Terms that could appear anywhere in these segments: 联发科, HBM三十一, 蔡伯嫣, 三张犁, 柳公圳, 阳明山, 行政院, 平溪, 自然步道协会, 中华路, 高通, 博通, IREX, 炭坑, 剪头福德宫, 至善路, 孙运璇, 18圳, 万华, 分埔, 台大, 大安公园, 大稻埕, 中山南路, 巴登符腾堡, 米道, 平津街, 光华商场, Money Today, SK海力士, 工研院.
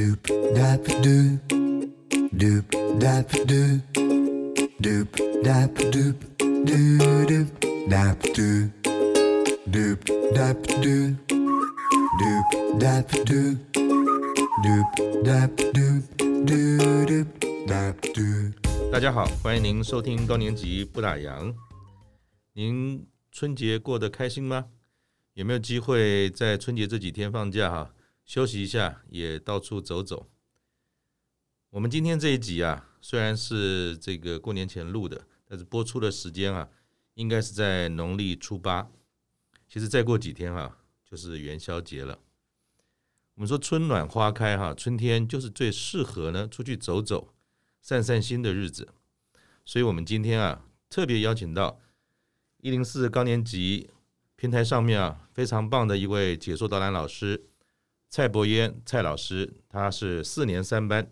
Doop dap doop, doop dap doop, doop dap doop, doop dap doop, doop dap doop, doop dap doop, doop dap doop, doop dap doop。大家好，欢迎您收听高年级不打烊。您春节过得开心吗？有没有机会在春节这几天放假哈？休息一下，也到处走走。我们今天这一集啊，虽然是这个过年前录的，但是播出的时间啊，应该是在农历初八。其实再过几天啊，就是元宵节了。我们说春暖花开哈，春天就是最适合呢出去走走、散散心的日子。所以我们今天啊，特别邀请到104高年级平台上面啊非常棒的一位解说导览老师。蔡伯嫣蔡老师，他是4年3班，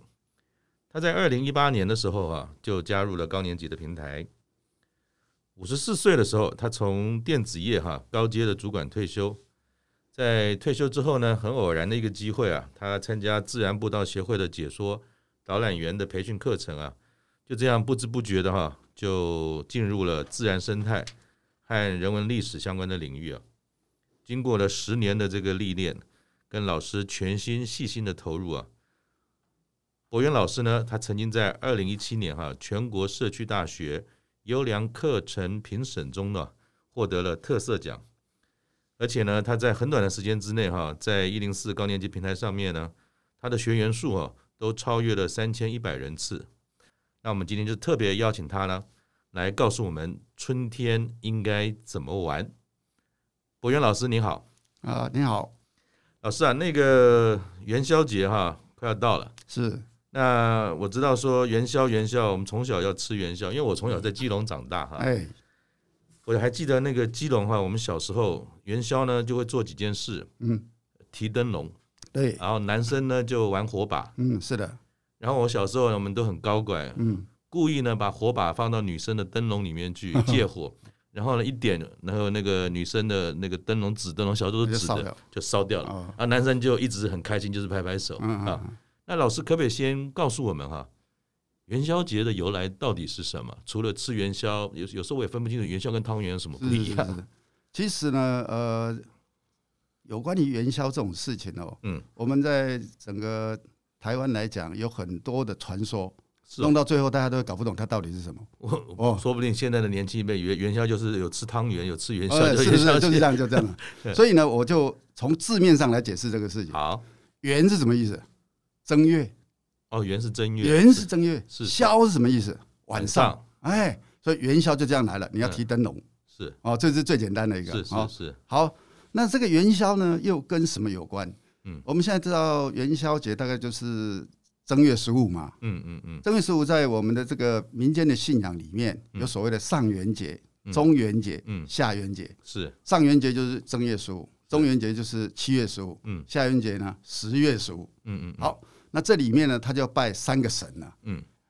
他在2018年的时候啊就加入了高年级的平台。54岁的时候，他从电子业高阶的主管退休。在退休之后呢，很偶然的一个机会啊，他参加自然步道协会的解说导览员的培训课程啊，就这样不知不觉的就进入了自然生态和人文历史相关的领域啊。经过了10年的这个历练。跟老师全心细心的投入啊，伯嫣老师呢，他曾经在2017年全国社区大学优良课程评审中呢获得了特色奖，而且呢，他在很短的时间之内在104高年级平台上面呢，他的学员数都超越了3100人次。那我们今天就特别邀请他呢，来告诉我们春天应该怎么玩。伯嫣老师您好。您好。老师啊，那个元宵节快要到了，是。那我知道说元宵，我们从小要吃元宵，因为我从小在基隆长大我还记得那个基隆我们小时候元宵呢就会做几件事，提灯笼，对，然后男生呢就玩火把，是的。然后我小时候我们都很高拐，故意呢把火把放到女生的灯笼里面去借火。然后呢，一点，然后那个女生的那个灯笼纸灯笼小都是纸的，就烧掉了。啊，男生就一直很开心，就是拍拍手那老师可不可以先告诉我们元宵节的由来到底是什么？除了吃元宵，有时候我也分不清楚元宵跟汤圆有什么不一样。是其实呢，有关于元宵这种事情我们在整个台湾来讲，有很多的传说。弄到最后，大家都搞不懂它到底是什么。说不定现在的年轻一辈，元宵就是有吃汤圆，有吃元宵，是就是这样。所以呢，我就从字面上来解释这个事情。好，元是什么意思？正月。元是正月。元是正月。宵是什么意思？晚上。所以元宵就这样来了。你要提灯笼。是。这是最简单的一个。是。好，那这个元宵呢，又跟什么有关？我们现在知道元宵节大概就是。正月15嘛，正月15在我们的这个民间的信仰里面，有所谓的上元节、中元节、下元节。是上元节就是正月15，中元节就是7月15，下元节呢10月15。好，那这里面呢，他就要拜3个神了。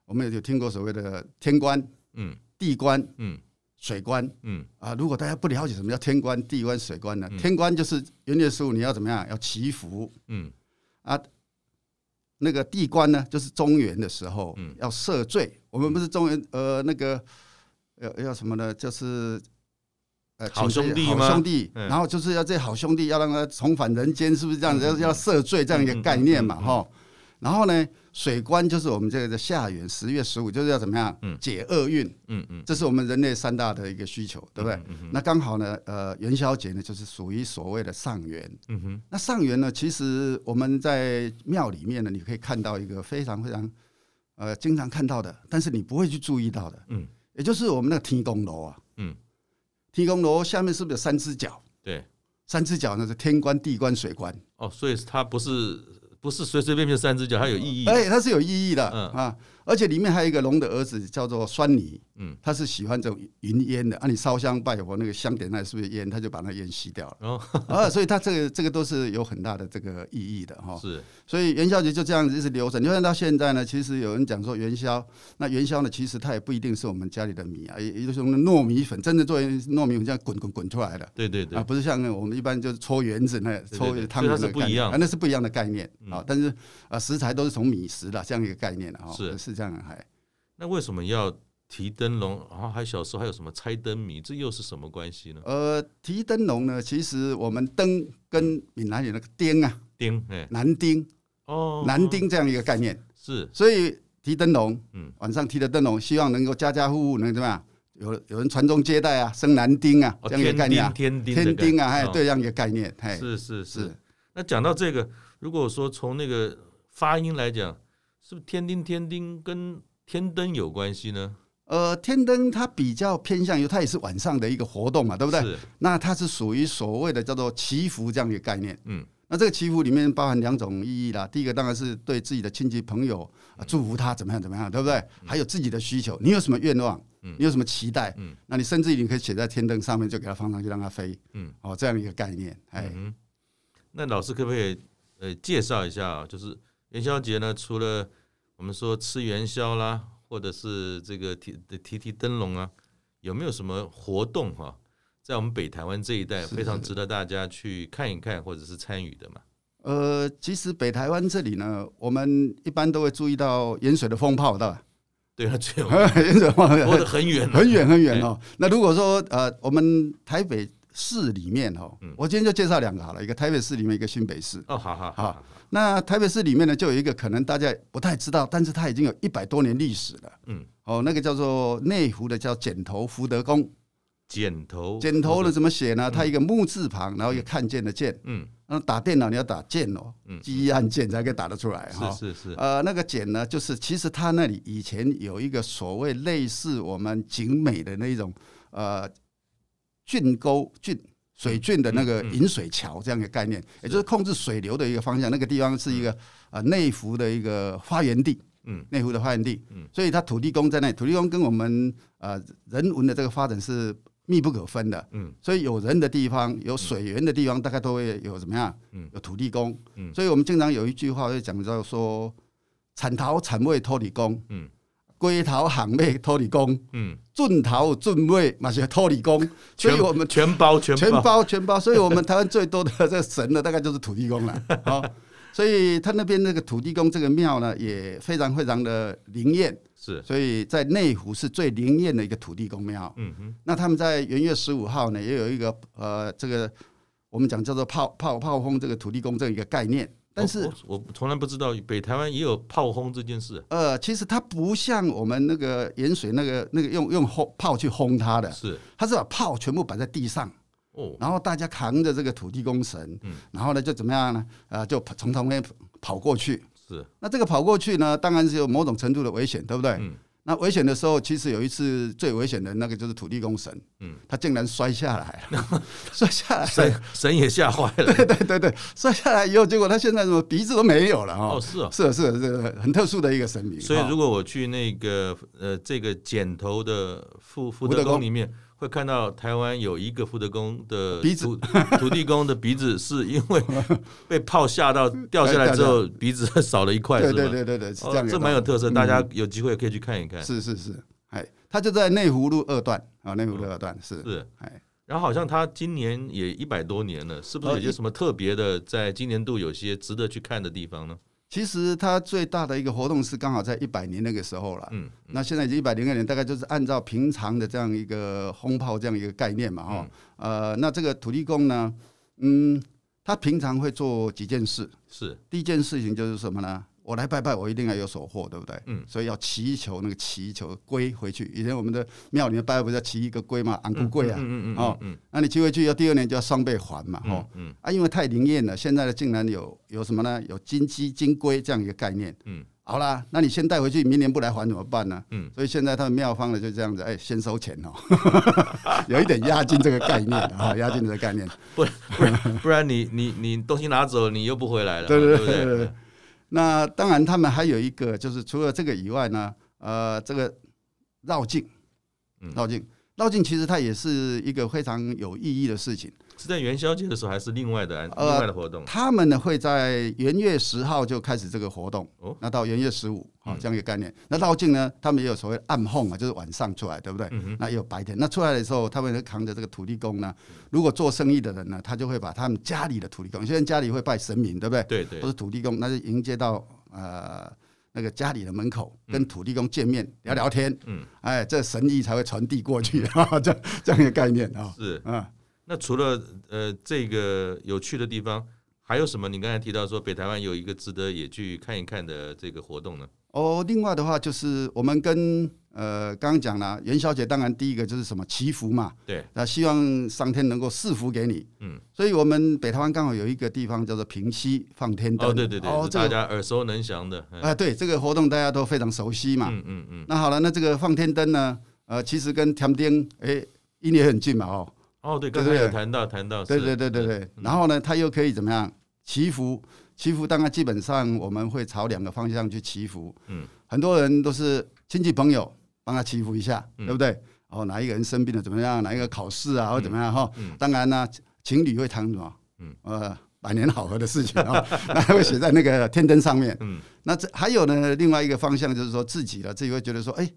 我们有听过所谓的天官、地官、水官。如果大家不了解什么叫天官、地官、水官呢？天官就是1月15你要怎么样？要祈福。那个地官呢，就是中元的时候要赦罪。我们不是中元那个要什么呢？就是好兄弟嘛，好兄弟。然后就是要这好兄弟要让他重返人间，是不是这样子？要赦罪这样一个概念嘛，然后呢，水官就是我们这个下元10月15，就是要怎么样解厄运。这是我们人类3大的一个需求，对不对？那刚好呢，元宵节呢，就是属于所谓的上元。那上元呢，其实我们在庙里面呢，你可以看到一个非常非常经常看到的，但是你不会去注意到的。也就是我们那个天公楼啊，天公楼下面是不是有3只脚？对，3只脚呢是天官、地官、水官。所以它不是随随便便3只脚，它有意义。它是有意义的而且里面还有一个龙的儿子叫做酸泥，他是喜欢这种云烟的啊，你烧香拜佛那个香点那是不是烟，他就把那烟吸掉了、哦、啊，所以他这个都是有很大的这个意义的哈。是，所以元宵节就这样子一直流传，流传到现在呢，其实有人讲说元宵，那元宵呢，其实它也不一定是我们家里的米啊，也就是用糯米粉，真的做糯米粉这样滚滚滚出来的，对对对，啊，不是像我们一般就是搓圆子那搓汤圆的概念啊，那是不一样的概念啊，但是啊食材都是从米食啦这样一个概念啊，是。那为什么要提灯笼？然后还小时候还有什么猜灯谜，这又是什么关系呢？提灯笼呢，其实我们灯跟闽南语那个丁啊，丁，南丁哦，南丁这样一个概念是，所以提灯笼，晚上提的灯笼，希望能够家家户户能怎么样？有人传宗接代啊，生男丁啊，这样一个概念、啊，天丁啊，对，这样一个概念，是。那讲到这个，如果说从那个发音来讲。是不是天丁跟天灯有关系呢？天灯它比较偏向于它也是晚上的一个活动嘛，对不对？那它是属于所谓的叫做祈福这样一个概念。那这个祈福里面包含两种意义啦，第一个当然是对自己的亲戚朋友、祝福他怎么样怎么样，对不对？还有自己的需求，你有什么愿望？你有什么期待？那你甚至你可以写在天灯上面，就给它放上去让它飞。这样一个概念。那老师可不可以介绍一下，就是元宵节呢，除了我们说吃元宵啦，或者是这个提灯笼啊，有没有什么活动哈、啊，在我们北台湾这一带非常值得大家去看一看或者是参与的嘛？其实北台湾这里呢，我们一般都会注意到盐水的风炮，对吧？对，它最有盐水风炮，躲得很远，很远哦。那如果说我们台北市里面哦，我今天就介绍两个好了，一个台北市里面，一个新北市。哦，好。那台北市里面呢，就有一个可能大家不太知道，但是它已经有100多年历史了。那个叫做内湖的叫剪头福德宫。剪头的怎么写呢？它一个木字旁，然后一个看见的见。打电脑你要打键哦，记忆按键才可以打得出来。是。那个剪呢，就是其实它那里以前有一个所谓类似我们景美的那种水郡的那个引水桥这样一个概念，也就是控制水流的一个方向。那个地方是一个内湖的一个花园地，所以它土地公在那里，土地公跟我们人文的这个发展是密不可分的。所以有人的地方，有水源的地方，大概都会有怎么样？有土地公。所以我们经常有一句话会讲到说：“产桃产位土地公。”龟头行妹托理工，俊头俊妹嘛是托理工，所以我们全包，所以我们台湾最多的这个神呢，大概就是土地公了。所以他那边那个土地公这个庙呢，也非常的灵验，所以在内湖是最灵验的一个土地公庙。那他们在元月15号呢，也有一个这个我们讲叫做炮轰这个土地公这一个概念。但是我从来不知道北台湾也有炮轰这件事。其实它不像我们那个盐水那个用炮去轰它的，它是把炮全部摆在地上，然后大家扛着这个土地公神，然后呢就怎么样呢？就从旁边跑过去。那这个跑过去呢，当然是有某种程度的危险，对不对？那危险的时候，其实有一次最危险的那个就是土地公神，他竟然摔下来了，神也吓坏了，对，摔下来以后，结果他现在什么鼻子都没有了是很特殊的一个神明。所以如果我去那个这个剪头的福德宫里面，会看到台湾有一个福德宫的鼻子，土地公的鼻子是因为被炮吓到掉下来之后，鼻子少了一块，对，是这样，这蛮有特色，大家有机会可以去看一看。是，它就在内湖路2段啊，内湖路2段是。然后好像它今年也100多年了，是不是有些什么特别的，在今年度有些值得去看的地方呢？其实它最大的一个活动是刚好在100年那个时候了。那现在已经102年，大概就是按照平常的这样一个轰炮这样一个概念嘛，那这个土地公呢，他平常会做几件事。第一件事情就是什么呢？我来拜拜，我一定要有所获，对不对？所以要祈求那个龟回去。以前我们的庙里面拜拜不是要祈一个龟嘛，昂古龟啊，那你祈回去要第2年就要双倍还嘛，因为太灵验了，现在的竟然有什么呢？有金鸡、金龟这样一个概念。好啦，那你先带回去，明年不来还怎么办呢？所以现在他们庙方的就这样子，先收钱有一点押金这个概念押金这个概念，不然你东西拿走，你又不回来了。对。那当然他们还有一个就是除了这个以外呢，这个绕境其实它也是一个非常有意义的事情。是在元宵节的时候还是另外的活动？他们呢会在元月10号就开始这个活动，哦，那到元月15这样一个概念。那绕境呢，他们也有所谓暗奉，就是晚上出来，对不对？那也有白天，那出来的时候他们会扛着这个土地公呢，如果做生意的人呢，他就会把他们家里的土地公，虽然家里会拜神明，对不对？对对，或是土地公，那就迎接到那个家里的门口，跟土地公见面，聊聊天，哎，这神意才会传递过去，这样一个概念啊，哦。是，那除了这个有趣的地方，还有什么？你刚才提到说北台湾有一个值得也去看一看的这个活动呢？哦，另外的话就是我们跟刚刚讲了元宵节，当然第一个就是什么祈福嘛，对，那希望上天能够赐福给你，所以我们北台湾刚好有一个地方叫做平溪放天灯，哦，对对对，哦，大家耳熟能详的，对，这个活动大家都非常熟悉嘛，那好了，那这个放天灯呢，其实跟添丁因也很近嘛，哦。哦，对，刚才有谈到，对对对对对。然后呢，它又可以怎么样？祈福，祈福当然基本上我们会朝两个方向去祈福。很多人都是亲戚朋友帮他祈福一下，对不对？哦，哪一个人生病了怎么样？哪一个考试啊，或怎么样哈？当然呢，情侣会谈什么？百年好合的事情啊，那会写在那个天灯上面。那这还有呢，另外一个方向就是说自己会觉得说，哎，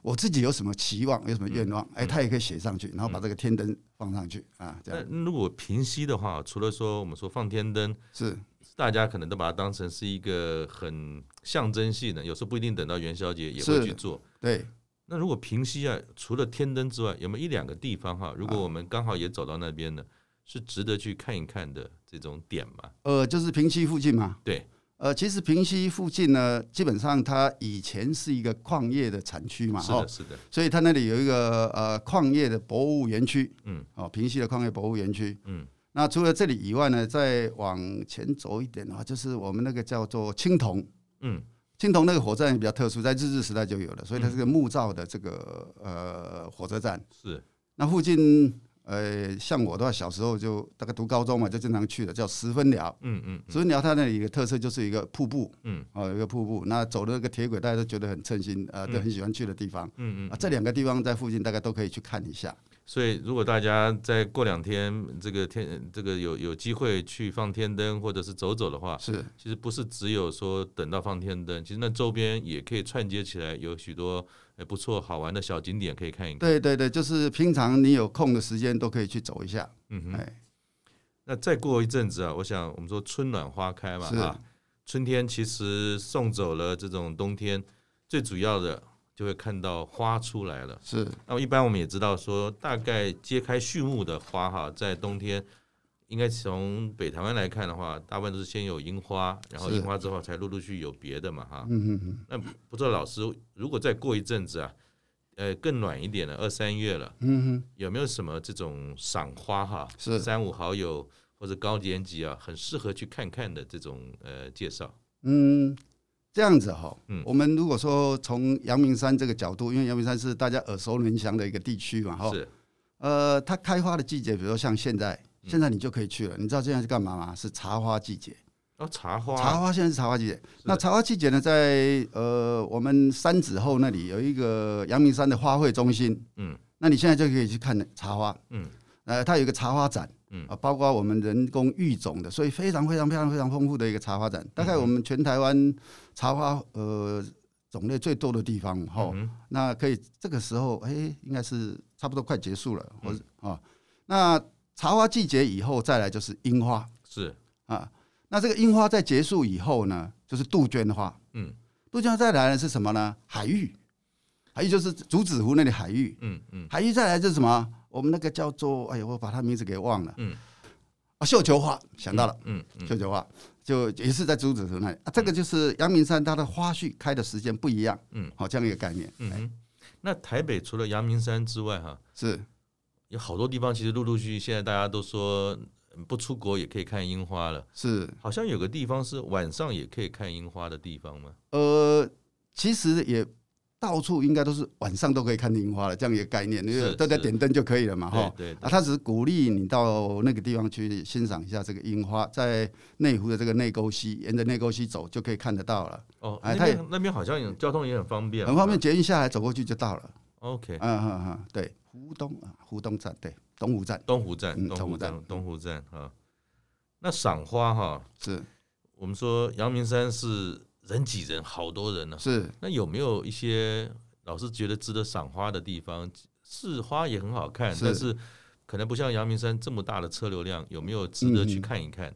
我自己有什么期望，有什么愿望，他也可以写上去，然后把这个天灯放上去啊。这样，那如果平息的话，除了说我们说放天灯，是大家可能都把它当成是一个很象征性的，有时候不一定等到元宵节也会去做。对。那如果平息啊，除了天灯之外，有没有一两个地方哈？如果我们刚好也走到那边的，是值得去看一看的这种点嘛？就是平息附近嘛。对。其实平溪附近呢，基本上它以前是一个矿业的产区嘛，是的，所以它那里有一个矿业的博物园区，平溪的矿业博物园区，那除了这里以外呢，再往前走一点的话，就是我们那个叫做青铜，青铜那个火车站也比较特殊，在日治时代就有了，所以它是个木造的这个火车站，是那附近。像我的话，小时候就大概读高中嘛，就经常去的，叫十分寮。十分寮它那里的特色就是一个瀑布，一个瀑布。那走的那个铁轨，大家都觉得很称心，都很喜欢去的地方。这两个地方在附近，大概都可以去看一下。所以，如果大家再过2天，这个有机会去放天灯，或者是走走的话，是其实不是只有说等到放天灯，其实那周边也可以串接起来，有许多不错好玩的小景点可以看一看。对对对，就是平常你有空的时间都可以去走一下。那再过一阵子啊，我想我们说春暖花开嘛，春天其实送走了这种冬天，最主要的。就会看到花出来了，是。那一般我们也知道说，大概揭开序幕的花哈，在冬天，应该从北台湾来看的话，大部分都是先有樱花，然后樱花之后才陆陆续有别的嘛哈。那不知道老师，如果再过一阵子啊，更暖一点了，2、3月了，有没有什么这种赏花哈？是3、5好友或者高年级啊，很适合去看看的这种介绍。这样子哈，我们如果说从阳明山这个角度，因为阳明山是大家耳熟能详的一个地区嘛，是。它开花的季节，比如说像现在你就可以去了。你知道现在是干嘛吗？是茶花季节。哦，茶花现在是茶花季节。那茶花季节呢，在我们三子后那里有一个阳明山的花卉中心，那你现在就可以去看茶花，它有一个茶花展。包括我们人工育种的，所以非常非常非常非常丰富的一个茶花展。大概我们全台湾茶花种类最多的地方，那可以这个时候，应该是差不多快结束了，那茶花季节以后再来就是樱花，是啊。那这个樱花在结束以后呢，就是杜鹃花，杜鹃花再来的是什么呢？海芋就是竹子湖那里海芋，海芋再来就是什么？我们那个叫做，我把他名字给忘了，绣球花，想到了，绣球花就也是在竹子湖那里，这个就是阳明山它的花序开的时间不一样，这样一个概念。那台北除了阳明山之外哈，是有好多地方，其实陆陆续续现在大家都说不出国也可以看樱花了，是好像有个地方是晚上也可以看樱花的地方吗？其实也到处应该都是晚上都可以看樱花了，这样一个概念，就是大家点灯就可以了嘛，哈。啊，他只是鼓励你到那个地方去欣赏一下这个樱花，在内湖的这个内沟溪，沿着内沟溪走就可以看得到了。哦，哎，那边好像交通也很方便，很方便，捷运下来走过去就到了。OK， 对，湖东站，对，东湖站啊。那赏花哈，是我们说阳明山是。人挤人，好多人呢、啊。是，那有没有一些老师觉得值得赏花的地方？是花也很好看，但是可能不像阳明山这么大的车流量，有没有值得去看一看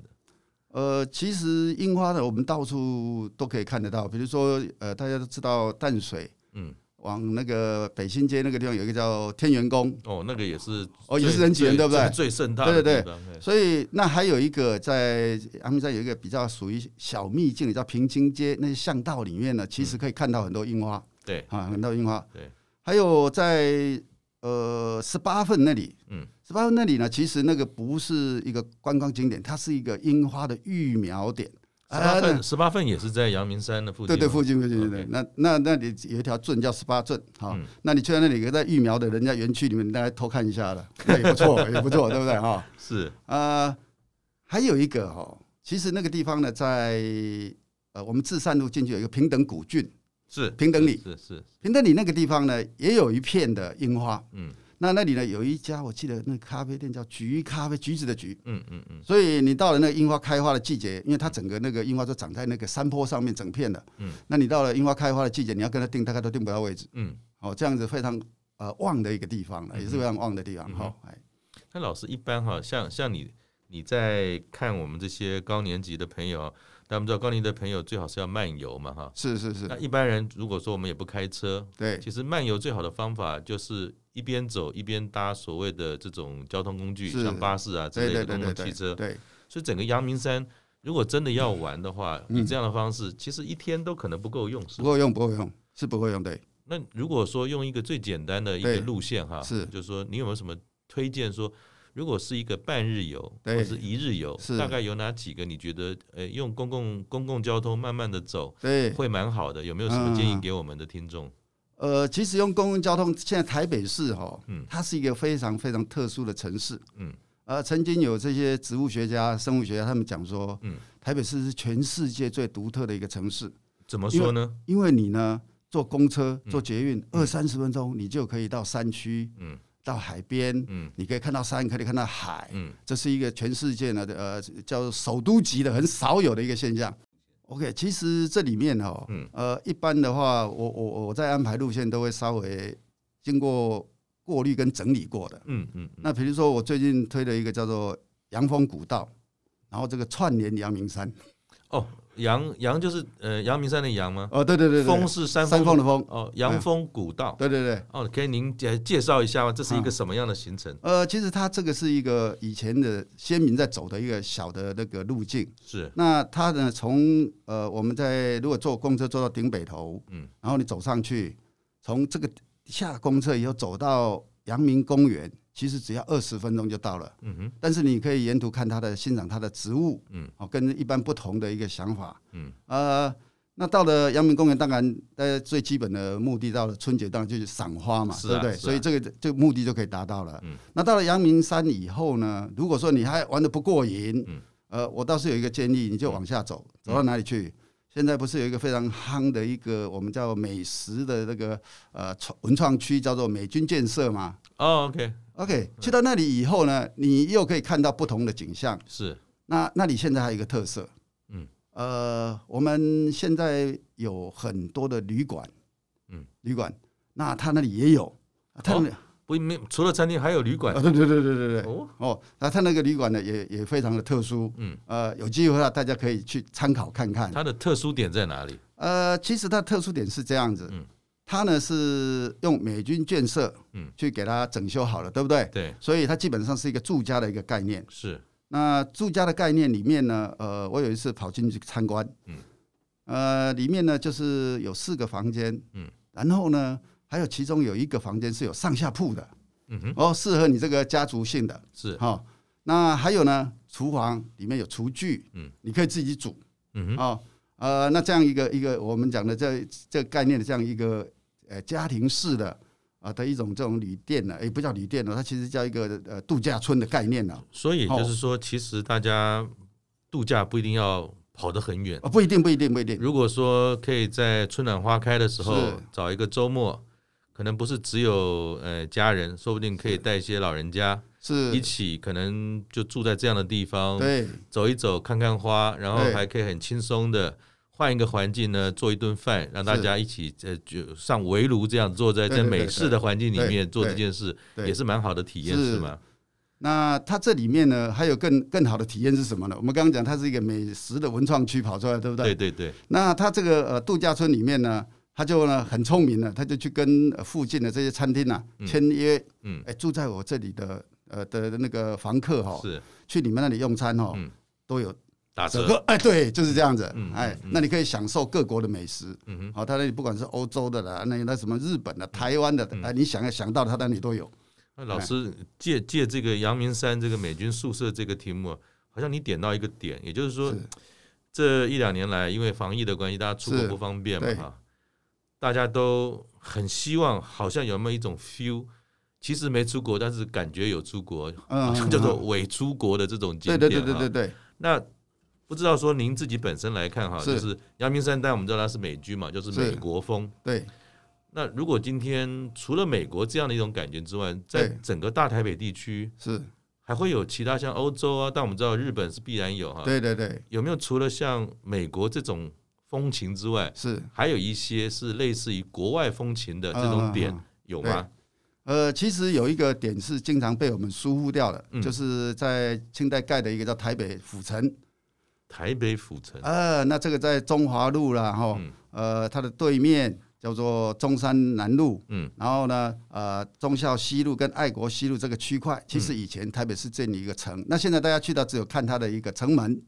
的？其实樱花呢，我们到处都可以看得到。比如说，大家都知道淡水，往那个北新街那个地方有一个叫天元宫，哦，那个也是，哦，也是人挤人，对不对？最盛大的地方，对。所以那还有一个在阳明山有一个比较属于小秘境，叫平津街，那些巷道里面呢，其实可以看到很多樱花，对啊，很多樱花，对。还有在18份那里，18份那里呢，其实那个不是一个观光景点，它是一个樱花的育苗点。18份也是在阳明山的附近，对，附近、okay. 那里有一条圳叫18圳，好，那你去到那里在育苗的人家园区里面，大家偷看一下了，也不错，对不对哈？是还有一个哈，其实那个地方呢，在我们至善路进去有一个平等古郡，是平等里，是平等里那个地方呢，也有一片的樱花，那里呢有一家我记得那咖啡店叫橘咖啡，橘子的橘，所以你到了那个樱花开花的季节，因为它整个那个樱花都长在那个山坡上面整片的，那你到了樱花开花的季节，你要跟它定大概都定不到位置，这样子非常旺的一个地方了，也是非常旺的地方。那老师一般哈，像你在看我们这些高年级的朋友，他们知道高龄的朋友最好是要漫游嘛，哈，是。那一般人如果说我们也不开车，对，其实漫游最好的方法就是一边走一边搭所谓的这种交通工具，像巴士啊之类的公共汽车。对，所以整个阳明山如果真的要玩的话，以这样的方式，其实一天都可能不够用，对。那如果说用一个最简单的一个路线哈，是，就是说你有没有什么推荐说？如果是一个半日游或是一日游，大概有哪几个你觉得用公共交通慢慢的走会蛮好的，有没有什么建议给我们的听众？其实用公共交通，现在台北市它是一个非常非常特殊的城市，曾经有这些植物学家、生物学家他们讲说，台北市是全世界最独特的一个城市。怎么说呢？因为你呢坐公车、坐捷运20-30分钟，你就可以到山区，到海边，你可以看到山，可以看到海，这是一个全世界呢叫首都级的很少有的一个现象。OK， 其实这里面一般的话，我在安排路线都会稍微经过过滤跟整理过的，那比如说我最近推了一个叫做阳峰古道，然后这个串联阳明山。哦，阳就是阳明山的阳吗？哦，对，峰是山峰的峰。哦，阳峰古道。对。哦，可以您介绍一下吗？这是一个什么样的行程？其实它这个是一个以前的先民在走的一个小的那个路径。是。那它呢，从我们在如果坐公车坐到顶北头，然后你走上去，从这个下公车以后走到阳明公园。其实只要20分钟就到了，但是你可以沿途看它的欣赏它的植物，跟一般不同的一个想法，那到了阳明公园，当然最基本的目的到了春节当然就是赏花嘛，对不对？所以这个目的就可以达到了。那到了阳明山以后呢，如果说你还玩得不过瘾，我倒是有一个建议，你就往下走，走到哪里去？现在不是有一个非常夯的一个我们叫美食的那个文创区，叫做美军建设嘛？哦 ，OK，去到那里以后呢，你又可以看到不同的景象。是，那里现在还有一个特色，我们现在有很多的旅馆，那他那里也有，除了餐厅还有旅馆，对。他那个旅馆呢也非常的特殊，有机会的话大家可以去参考看看。它的特殊点在哪里？其实它的特殊点是这样子，它呢是用美军建设，去给它整修好了，对不对？对。所以它基本上是一个住家的一个概念。是。那住家的概念里面呢，我有一次跑进去参观，里面呢就是有4个房间，然后呢。还有其中有一个房间是有上下铺的，适合你这个家族性的，是哦。那还有呢，厨房里面有厨具，你可以自己煮，那这样一个我们讲的这概念的这样一个家庭式的啊的一种这种旅店呢，不叫旅店了，它其实叫一个度假村的概念了。所以就是说，其实大家度假不一定要跑得很远，不一定，不一定。如果说可以在春暖花开的时候找一个周末，可能不是只有家人，说不定可以带一些老人家是一起，可能就住在这样的地方，对，走一走，看看花，然后还可以很轻松的。换一个环境呢，做一顿饭，让大家一起上围炉，这样坐在美式的环境里面做这件事，也是蛮好的体验，是吗？那它这里面呢，还有更好的体验是什么呢？我们刚刚讲它是一个美食的文创区跑出来，对不对？对对对。那它这个度假村里面呢，他就呢很聪明了，他就去跟附近的这些餐厅啊签约，住在我这里的那个房客哈，去你们那里用餐哈，都有。打折，对，就是这样子，那你可以享受各国的美食，好，他那里不管是欧洲的啦，那什么日本的、台湾的，你想到的，他那里都有。老师借这个阳明山这个美军宿舍这个题目，好像你点到一个点，也就是说，这一两年来，因为防疫的关系，大家出国不方便嘛，大家都很希望，好像有没有一种 feel。其实没出国，但是感觉有出国，好像叫做伪出国的这种景点。对。那不知道说您自己本身来看哈，就是阳明山，但我们知道它是美居嘛，就是美国风。对。那如果今天除了美国这样的一种感觉之外，在整个大台北地区是还会有其他像欧洲啊，但我们知道日本是必然有哈。对。有没有除了像美国这种风情之外，是还有一些是类似于国外风情的这种点有吗？其实有一个点是经常被我们疏忽掉的，就是在清代盖的一个叫台北府城。台北府城那这个在中华路啦，它的对面叫做中山南路，然后呢，忠孝西路跟爱国西路这个区块，其实以前台北市这里一个城，那现在大家去到只有看它的一个城门，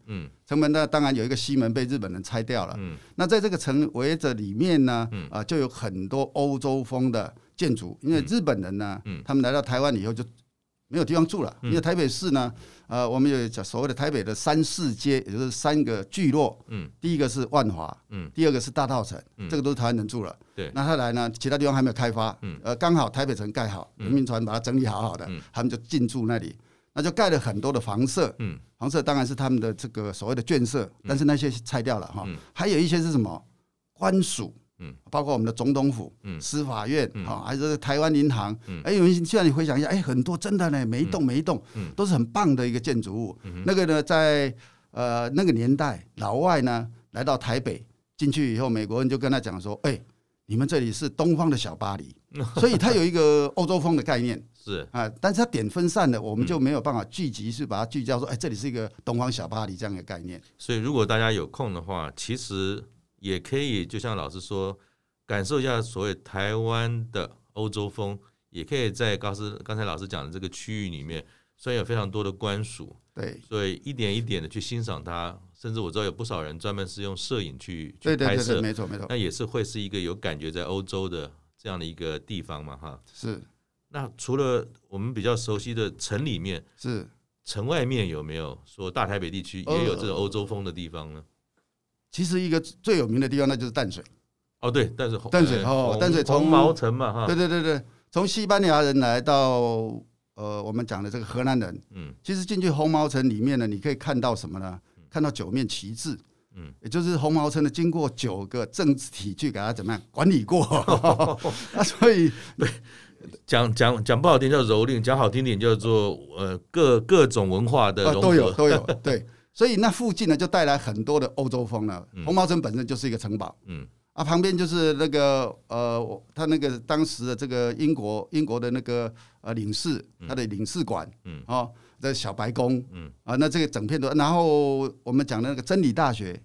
城门呢当然有一个西门被日本人拆掉了，那在这个城围着里面呢，就有很多欧洲风的建筑，因为日本人呢，他们来到台湾以后就。没有地方住了，因为台北市呢，我们有所谓的台北的三市街，也就是三个聚落，第一个是万华，第二个是大稻埕，这个都是台湾人住了。那后来呢，其他地方还没有开发，刚好台北城盖好，人民团把它整理好好的，他们就进驻那里，那就盖了很多的房舍，房舍当然是他们的这个所谓的眷舍，但是那些拆掉了哈，还有一些是什么官署。包括我们的总统府、司法院、还是台湾银行。现在你回想一下，很多真的呢，每一栋都是很棒的一个建筑物。那个呢，在那个年代，老外呢来到台北进去以后，美国人就跟他讲说：“你们这里是东方的小巴黎。”所以它有一个欧洲风的概念是啊，但是它点分散的，我们就没有办法聚集，是把它聚焦说：“这里是一个东方小巴黎这样的概念。”所以，如果大家有空的话，其实。也可以，就像老师说，感受一下所谓台湾的欧洲风，也可以在刚才老师讲的这个区域里面，虽然有非常多的官署，对，所以一点一点的去欣赏它，甚至我知道有不少人专门是用摄影去拍摄，对，没错，那也是会是一个有感觉在欧洲的这样的一个地方嘛，哈，是。那除了我们比较熟悉的城里面，是城外面有没有说大台北地区也有这种欧洲风的地方呢？其实一个最有名的地方，那就是淡水。对，淡水从毛城嘛，哈，对，从西班牙人来到我们讲的这个荷兰人，其实进去红毛城里面呢，你可以看到什么呢？看到9面旗帜，也就是红毛城的经过9个政治体去给他怎么样管理过，所以对。讲不好听叫蹂躏，讲好听点叫做各种文化的融合，都有对。所以那附近呢，就带来很多的欧洲风了。红毛城本身就是一个城堡，旁边就是那个他那个当时的这个英国的那个领事，他的领事馆，在小白宫，那这个整片都。然后我们讲的那个真理大学，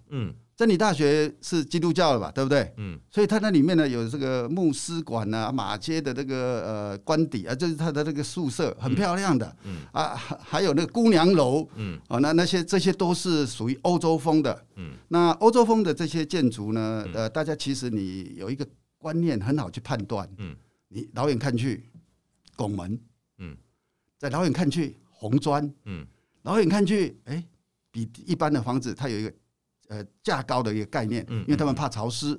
真理大学是基督教的吧，对不对？所以他那里面呢有这个牧师馆啊，马街的这个官邸啊，就是他的那个宿舍，很漂亮的。还有那个姑娘楼，那些这些都是属于欧洲风的。那欧洲风的这些建筑呢，大家其实你有一个观念很好去判断。你老远看去，拱门，在老远看去红砖，老远看去，比一般的房子它有一个。价高的一个概念，因为他们怕潮湿，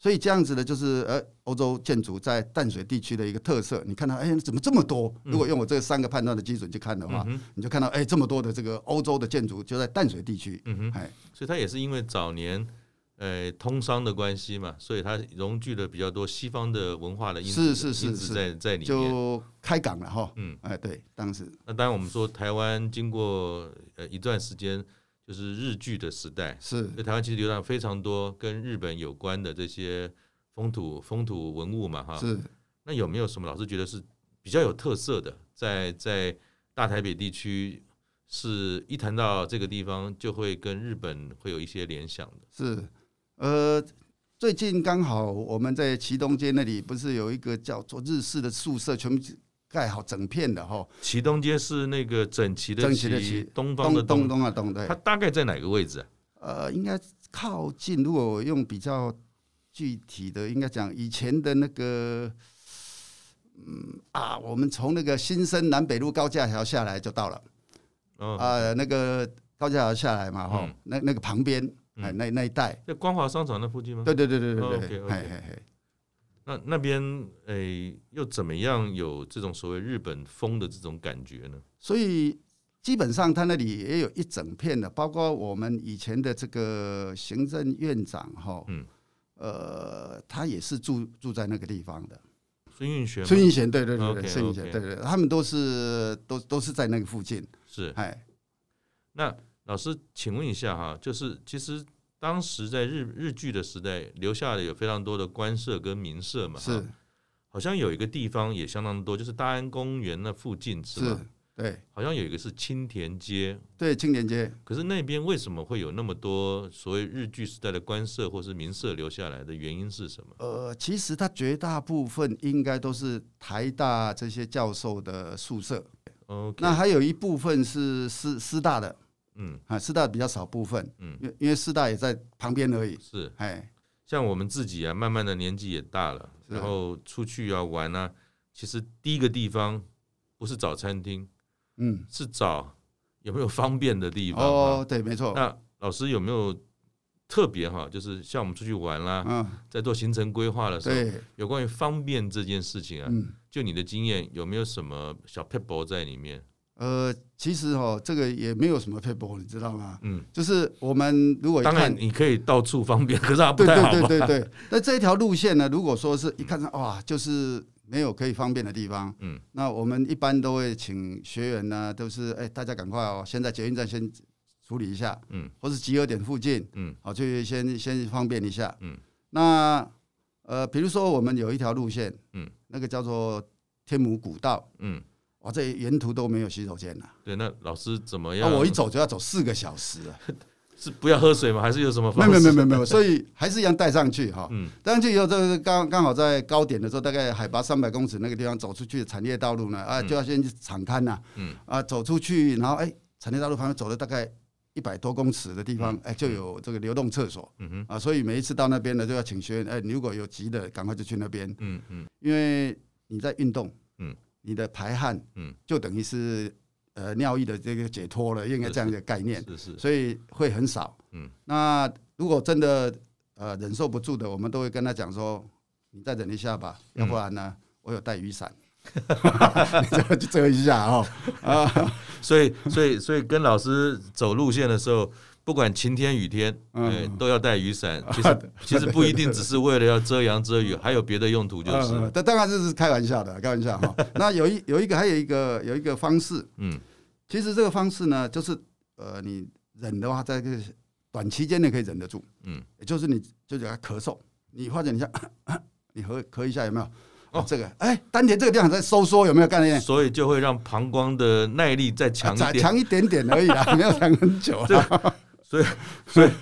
所以这样子的就是欧洲建筑在淡水地区的一个特色。你看到怎么这么多，如果用我这三个判断的基准去看的话，你就看到这么多的这个欧洲的建筑就在淡水地区。所以它也是因为早年通商的关系嘛，所以它融聚了比较多西方的文化的因子，在里面就开港了哈。对，当时那当然我们说台湾经过一段时间。就是日据的时代，是台湾其实流浪非常多跟日本有关的这些风土文物嘛，哈，是。那有没有什么老师觉得是比较有特色的，在大台北地区，是一谈到这个地方就会跟日本会有一些联想的？是，最近刚好我们在旗东街那里不是有一个叫做日式的宿舍，全部盖好整片的哈，旗东街是那个整齐的旗，东方的东，东啊东，对。它大概在哪个位置啊？应该靠近。如果用比较具体的，应该讲以前的那个，我们从那个新生南北路高架桥下来就到了。那个高架桥下来嘛，哈，那个旁边，那一带，在光华商场那附近吗？对。Okay. 那边又怎么样有这种所谓日本风的这种感觉呢？所以基本上他那里也有一整片的，包括我们以前的这个行政院长他也是住在那个地方的。孙运璇，对，孙运璇，对，他们都是在那个附近。是，那老师，请问一下哈，就是其实。当时在日据的时代，留下了有非常多的官舍跟民舍嘛，是，好像有一个地方也相当多，就是大安公园那附近是吧？对，好像有一个是青田街，对，青田街。可是那边为什么会有那么多所谓日据时代的官舍或是民舍留下来的原因是什么？其实它绝大部分应该都是台大这些教授的宿舍，那还有一部分是师大的。师大比较少部分，因为师大也在旁边而已。是，像我们自己啊，慢慢的年纪也大了，然后出去啊玩啊，其实第一个地方不是找餐厅，是找有没有方便的地方。对，没错。那老师有没有特别哈，就是像我们出去玩啦，在做行程规划的时候，有关于方便这件事情啊，就你的经验有没有什么小撇步在里面？其实这个也没有什么 paper， 你知道吗？就是我们如果一看当然你可以到处方便，可是它不太好吧？对。那这一条路线呢，如果说是一看上哇，就是没有可以方便的地方，那我们一般都会请学员呢，都是大家赶快先在捷运站先处理一下，或是集合点附近，去先方便一下，那比如说我们有一条路线，那个叫做天母古道，这沿途都没有洗手间啊。对，那老师怎么样？我一走就要走4个小时啊。是不要喝水吗？还是有什么方式？没有，所以还是一样带上去哈。带上去以后，这刚好在高点的时候，大概海拔300公尺那个地方走出去的产业道路呢，就要先去敞开呐。走出去，然后产业道路旁边走了大概100多公尺的地方，就有这个流动厕所。所以每一次到那边呢，就要请学员，你如果有急的，赶快就去那边。因为你在运动。你的排汗，就等于是尿液的这个解脱了，应该这样的概念，是，所以会很少。那如果真的忍受不住的，我们都会跟他讲说，你再忍一下吧，要不然呢，我有带雨伞，你就遮一下所以跟老师走路线的时候。不管晴天雨天，都要带雨伞。其实不一定只是为了要遮阳遮雨，还有别的用途就是。但当然这是开玩笑的，开玩笑哈。那还有一个方式，其实这个方式呢，就是你忍的话，在这个短期间内可以忍得住，也就是你就给他咳嗽，你或者你像你咳一下有没有？这个丹田这个地方在收缩，有没有概念？所以就会让膀胱的耐力再强一点，强一点点而已啦，没有强很久啦。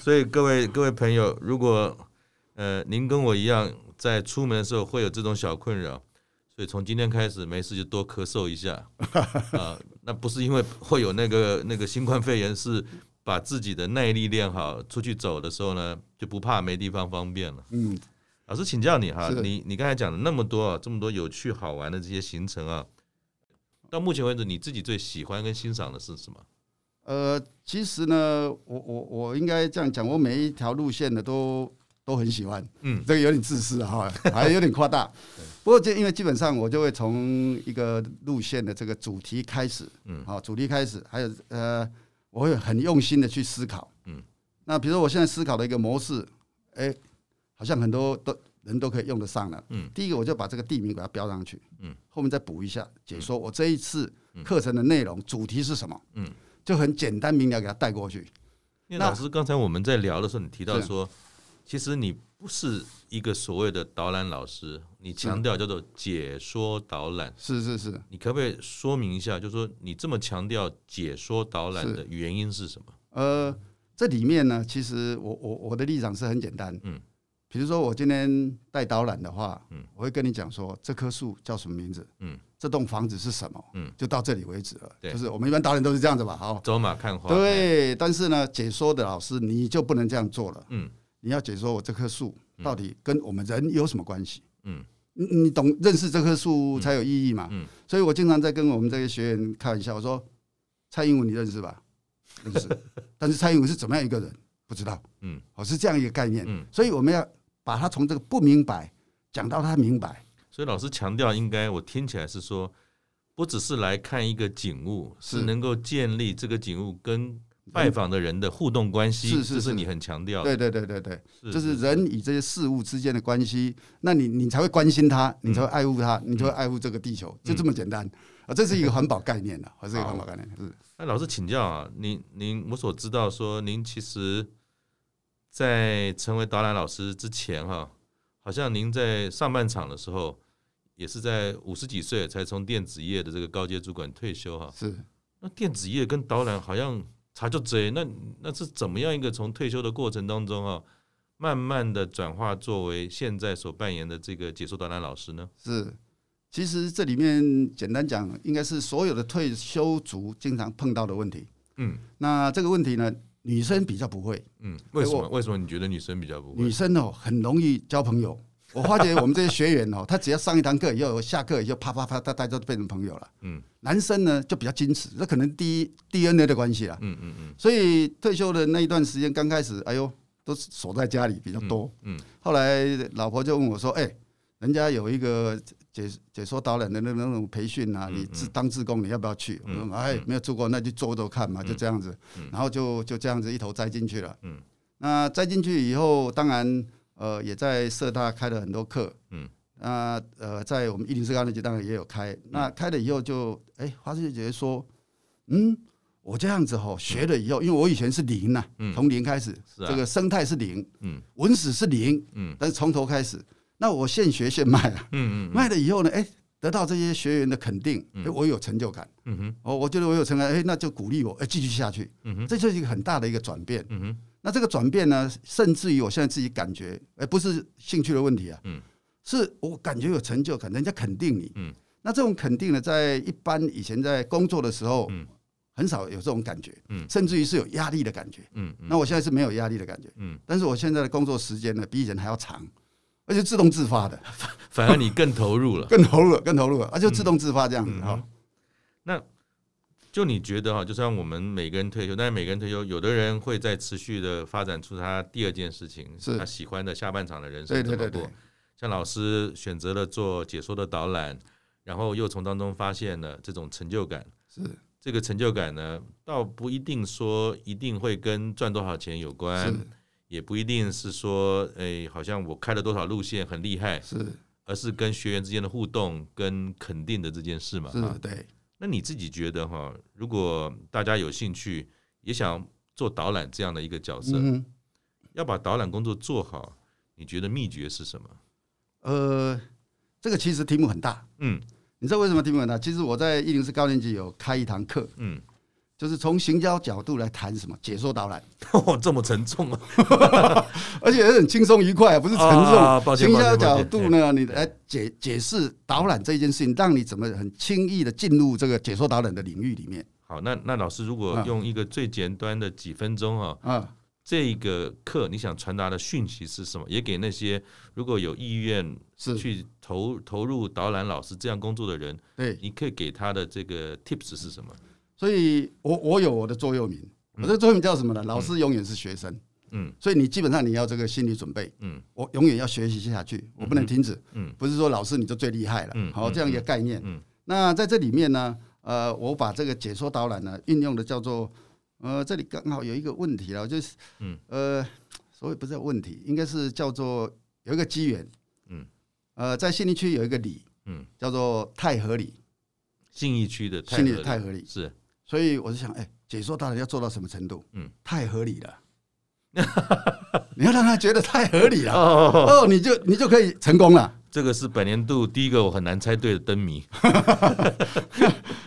所以各位朋友，如果您跟我一样在出门的时候会有这种小困扰，所以从今天开始没事就多咳嗽一下那不是因为会有那个新冠肺炎，是把自己的耐力练好，出去走的时候呢就不怕没地方方便了。老师请教你哈，你刚才讲了那么多这么多有趣好玩的这些行程啊，到目前为止你自己最喜欢跟欣赏的是什么？其实呢，我应该这样讲，我每一条路线呢都都很喜欢。嗯，这个有点自私哈，还有点夸大。不过因为基本上我就会从一个路线的这个主题开始，嗯，好，主题开始，还有我会很用心的去思考，嗯，那比如说我现在思考的一个模式，哎，好像很多人都可以用得上了，嗯，第一个我就把这个地名给它标上去，嗯，后面再补一下解说我这一次课程的内容主题是什么，嗯，就很简单明了给它带过去。因为老师刚才我们在聊的时候，你提到说，其实你不是一个所谓的导览老师，你强调叫做解说导览。是是是。你可不可以说明一下，就是说你这么强调解说导览的原因是什么？这里面呢，其实我的立场是很简单。嗯。比如说我今天带导览的话，嗯，我会跟你讲说这棵树叫什么名字，嗯，这栋房子是什么，嗯，就到这里为止了。对，就是我们一般导览都是这样子吧，好，走马看花。对，但是呢，解说的老师你就不能这样做了，嗯，你要解说我这棵树到底跟我们人有什么关系，嗯，你懂认识这棵树才有意义嘛，嗯，所以我经常在跟我们这些学员开玩笑，我说蔡英文你认识吧？认识，但是蔡英文是怎么样一个人？不知道，嗯，我是这样一个概念，嗯，所以我们要把他从这个不明白讲到他明白。所以老师强调，应该我听起来是说，不只是来看一个景物，是能够建立这个景物跟拜访的人的互动关系，是是是，这是你很强调的。对对对对对，是是是，就是人与这些事物之间的关系，那你才会关心他，你才会爱护他，嗯，你才会爱护这个地球，就这么简单。啊，这是一个环保概念的，啊，是一个环保概念。是。那老师请教啊，您我所知道说，您其实在成为导览老师之前哈，好像您在上半场的时候也是在50几岁才从电子业的这个高阶主管退休哈。是。那电子业跟导览好像差就贼，那是怎么样一个从退休的过程当中哈，慢慢的转化作为现在所扮演的这个解说导览老师呢？是。其实这里面简单讲，应该是所有的退休族经常碰到的问题。嗯。那这个问题呢？女生比较不会，嗯，为什么你觉得女生比较不会？女生哦，很容易交朋友。我发觉我们这些学员哦，他只要上一堂课以后，下课以后啪啪啪，大家就变成朋友了。嗯，男生呢就比较矜持，这可能第一 DNA 的关系啦。嗯嗯嗯。所以退休的那一段时间，刚开始，哎呦，都守在家里比较多。嗯。后来老婆就问我说：“哎，人家有一个解说导览的那种培训啊，你当志工你要不要去？”我说哎，没有做过，那就做做看嘛，就这样子，然后就这样子一头栽进去了。那栽进去以后，当然也在社大开了很多课，那在我们104高年级当然也有开。那开了以后就哎，花师姐说，嗯，我这样子吼学了以后，因为我以前是零呐，从零开始，这个生态是零，文史是零，但是从头开始。那我现学现卖了，卖了以后呢，哎，得到这些学员的肯定，哎，我有成就感，我觉得我有成就感，哎，那就鼓励我，哎，继续下去，这就是一个很大的一个转变，那这个转变呢，甚至于我现在自己感觉，哎，不是兴趣的问题啊，是我感觉有成就感，人家肯定你，那这种肯定呢，在一般以前在工作的时候，很少有这种感觉，甚至于是有压力的感觉，那我现在是没有压力的感觉，但是我现在的工作时间呢，比以前还要长。而且自动自发的，反而你更投入了，更投入了，而且自动自发这样子哈，那就你觉得哈，就像我们每个人退休，但是每个人退休，有的人会在持续的发展出他第二件事情，是他喜欢的下半场的人生怎么过？对对对对，像老师选择了做解说的导览，然后又从当中发现了这种成就感，是这个成就感呢，倒不一定说一定会跟赚多少钱有关。也不一定是说，哎，好像我开了多少路线很厉害，是，而是跟学员之间的互动跟肯定的这件事嘛，是，对。那你自己觉得哈，如果大家有兴趣也想做导览这样的一个角色，要把导览工作做好，你觉得秘诀是什么？这个其实题目很大，你知道为什么题目很大？其实我在104高年级有开一堂课，就是从行销角度来谈什么解说导览，这么沉重啊！而且很轻松愉快，不是沉重。行销角度呢，你来解释导览这件事情，让你怎么很轻易的进入这个解说导览的领域里面。好，那老师如果用一个最简单的几分钟啊，这个课你想传达的讯息是什么？也给那些如果有意愿去投入导览老师这样工作的人，对，你可以给他的这个 tips 是什么？所以我有我的座右铭，我的座右铭叫什么呢？老师永远是学生。嗯，所以你基本上你要这个心理准备，嗯，我永远要学习下去，我不能停止，嗯，不是说老师你就最厉害了，嗯，好，这样一个概念，嗯，那在这里面呢，我把这个解说导览呢运用的叫做，这里刚好有一个问题了，就是，所谓不是问题，应该是叫做有一个机缘，嗯，在信义区有一个里，嗯，叫做太和里，信义区的太和里是，所以我就想，解说导览要做到什么程度？嗯，太合理了。你要让他觉得太合理了，哦，你就可以成功了。这个是本年度第一个我很难猜对的灯谜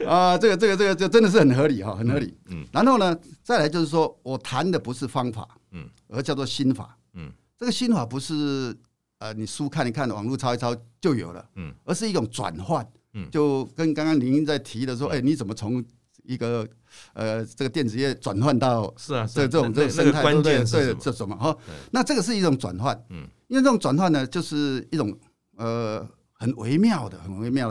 啊，这个就真的是很合理哈，很合理。嗯，然后呢，再来就是说我谈的不是方法，嗯，而叫做心法，嗯，这个心法不是你书看一看，网络抄一抄就有了，嗯，而是一种转换，嗯，就跟刚刚您在提的说，你怎么从一个这个电子业转换到是啊，这种这生态关键是什么？哈，那这个是一种转换，嗯，因为这种转换呢，就是一种很微妙的，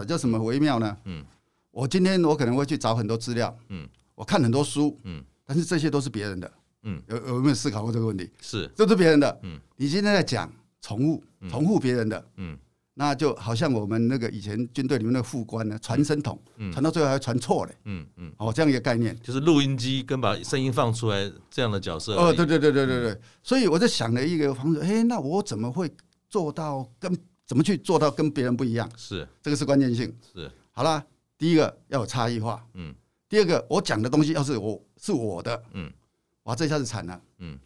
叫什么微妙呢？嗯，我今天我可能会去找很多资料，嗯，我看很多书，嗯，但是这些都是别人的，嗯，有没有思考过这个问题？是，都是别人的，嗯，你今天在讲重复别人的，嗯，那就好像我们那个以前军队里面那个副官呢，传声筒，传到最后还传错嘞，这样一个概念，就是录音机跟把声音放出来这样的角色。哦，对，所以我就想了一个方式，那我怎么会做到怎么去做到跟别人不一样？是，这个是关键性。是，好啦，第一个要有差异化，嗯，第二个我讲的东西要是我的，嗯，哇，这下子惨了，嗯，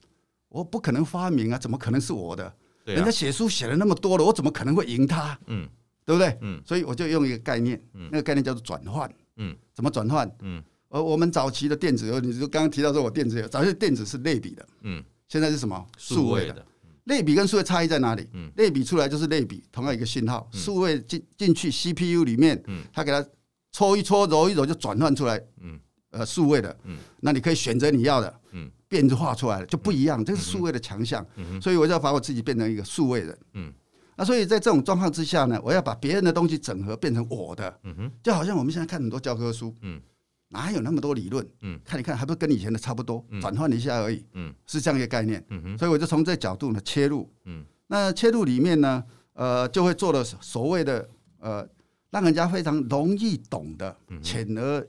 我不可能发明啊，怎么可能是我的？啊，人家写书写了那么多了，我怎么可能会赢他？嗯，对不对？嗯，所以我就用一个概念，那个概念叫做转换。嗯，怎么转换？嗯，我们早期的电子，你就刚刚提到说我电子游，早期电子是类比的，嗯，现在是什么？数位的。类比跟数位差异在哪里？嗯，类比出来就是类比，同样一个信号，数位进去 CPU 里面，嗯，它给它搓一搓、揉一揉就转换出来，嗯，数位的，嗯，那你可以选择你要的，嗯。变化出来了就不一样，这是数位的强项，所以我就要把我自己变成一个数位人，嗯，那所以在这种状况之下呢，我要把别人的东西整合变成我的，就好像我们现在看很多教科书，嗯，哪有那么多理论，嗯，看一看还不跟以前的差不多，转换一下而已，嗯，是这样一个概念，所以我就从这角度呢切入，嗯，那切入里面呢，就会做了所谓的让人家非常容易懂的，浅而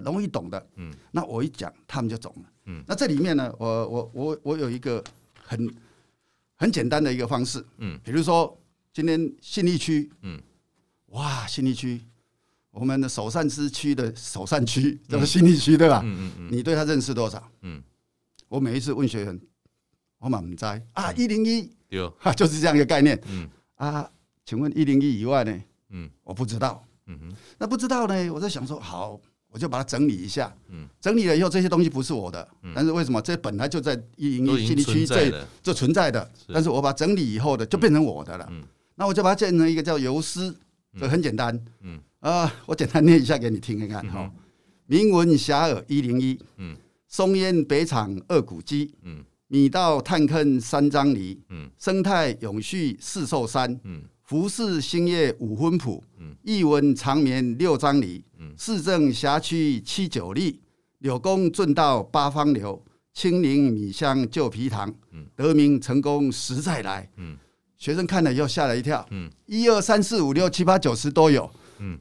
容易懂的，嗯，那我一讲他们就懂了。嗯，那这里面呢，我有一个很简单的一个方式，嗯，比如说今天信义区，嗯，哇，信义区，我们的首善之区的首善区叫做信义区，对吧？嗯，你对他认识多少？嗯，我每一次问学员，我满在啊101，有，就是这样一个概念，嗯，啊，请问101以外呢？嗯，我不知道，嗯哼，那不知道呢，我在想说好。我就把它整理一下，整理了以后，这些东西不是我的，但是为什么这本来就在101信义区这存在的，但是我把它整理以后的就变成我的了，那我就把它建成一个叫游诗，这很简单，我简单念一下给你听看看，名闻遐迩101，松烟北厂二股基，米道炭坑三张犁，生态永续四寿山，福市兴业五分埔，艺文长眠六张犁，市政辖区79里，柳公圳道8方流，青林米香旧皮塘，得名成功实在来，学生看了以后吓了一跳，1、2、3、4、5、6、7、8、9、10都有，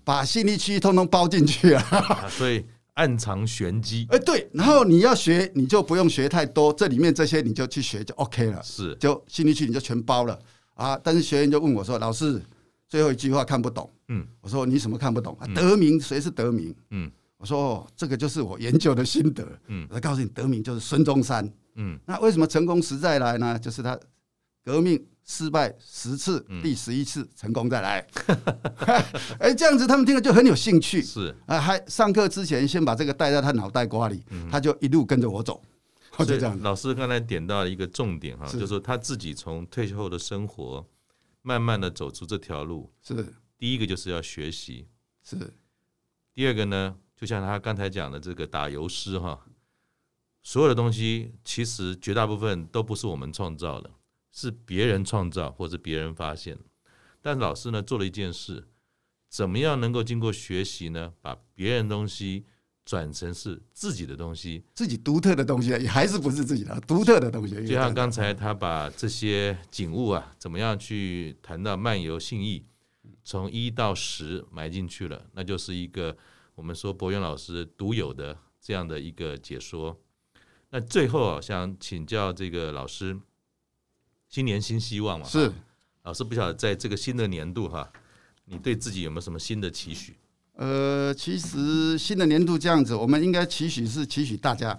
把信义区通通包进去了啊，所以暗藏玄机，对，然后你要学你就不用学太多，这里面这些你就去学就 OK 了，是，就信义区你就全包了。啊！但是学员就问我说：“老师，最后一句话看不懂。”嗯，我说：“你什么看不懂？”啊，得名谁是得名？嗯，我说：“这个就是我研究的心得。”嗯，我告诉你，得名就是孙中山。嗯，那为什么成功实在来呢？就是他革命失败10次，第11次成功再来。这样子他们听了就很有兴趣。是啊，还上课之前先把这个带在他脑袋瓜里，他就一路跟着我走。所以老师刚才点到了一个重点哈，就是说他自己从退休后的生活，慢慢的走出这条路。是，第一个就是要学习，是。第二个呢，就像他刚才讲的这个打油诗哈，所有的东西其实绝大部分都不是我们创造的，是别人创造或是别人发现。但老师呢做了一件事，怎么样能够经过学习呢，把别人东西转成是自己的东西，自己独特的东西，也还是不是自己的独特的东西。就像刚才他把这些景物啊，怎么样去谈到漫游信义，从1到10埋进去了，那就是一个我们说伯远老师独有的这样的一个解说。那最后啊，想请教这个老师，新年新希望嘛，是老师不晓得在这个新的年度哈，你对自己有没有什么新的期许？其实新的年度这样子，我们应该期许是期许大家，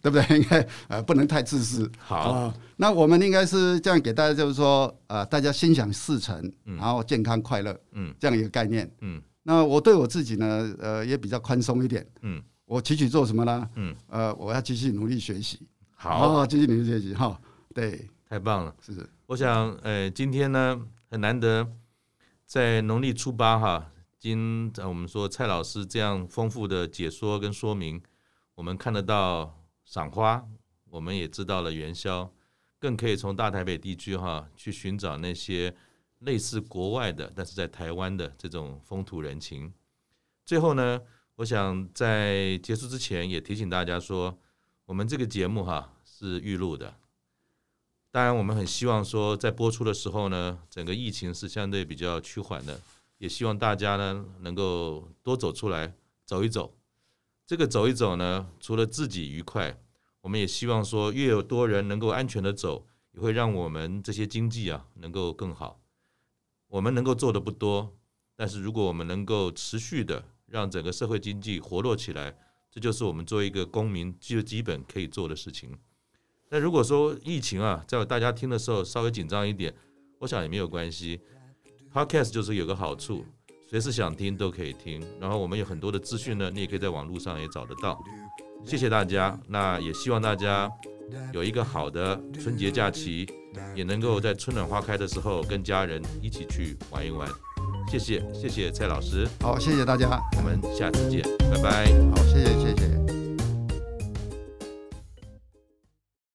对不对？应该不能太自私。好，那我们应该是这样给大家，就是说大家心想事成，然后健康快乐，这样一个概念，那我对我自己呢，也比较宽松一点，我期许做什么呢？我要继续努力学习。好，继续努力学习哈，对，太棒了，是。我想，今天呢很难得，在农历初八哈。经我们说蔡老师这样丰富的解说跟说明，我们看得到赏花，我们也知道了元宵，更可以从大台北地区哈去寻找那些类似国外的但是在台湾的这种风土人情。最后呢，我想在结束之前也提醒大家说，我们这个节目哈是预录的，当然我们很希望说在播出的时候呢，整个疫情是相对比较趋缓的，也希望大家呢能够多走出来走一走。这个走一走呢，除了自己愉快，我们也希望说越有多人能够安全的走，也会让我们这些经济啊能够更好。我们能够做的不多，但是如果我们能够持续的让整个社会经济活络起来，这就是我们做一个公民最基本可以做的事情。那如果说疫情啊在大家听的时候稍微紧张一点，我想也没有关系，Podcast 就是有个好处，随时想听都可以听，然后我们有很多的资讯呢，你也可以在网络上也找得到。谢谢大家，那也希望大家有一个好的春节假期，也能够在春暖花开的时候跟家人一起去玩一玩。谢谢蔡老师。好，谢谢大家，我们下次见，拜拜。好，谢谢。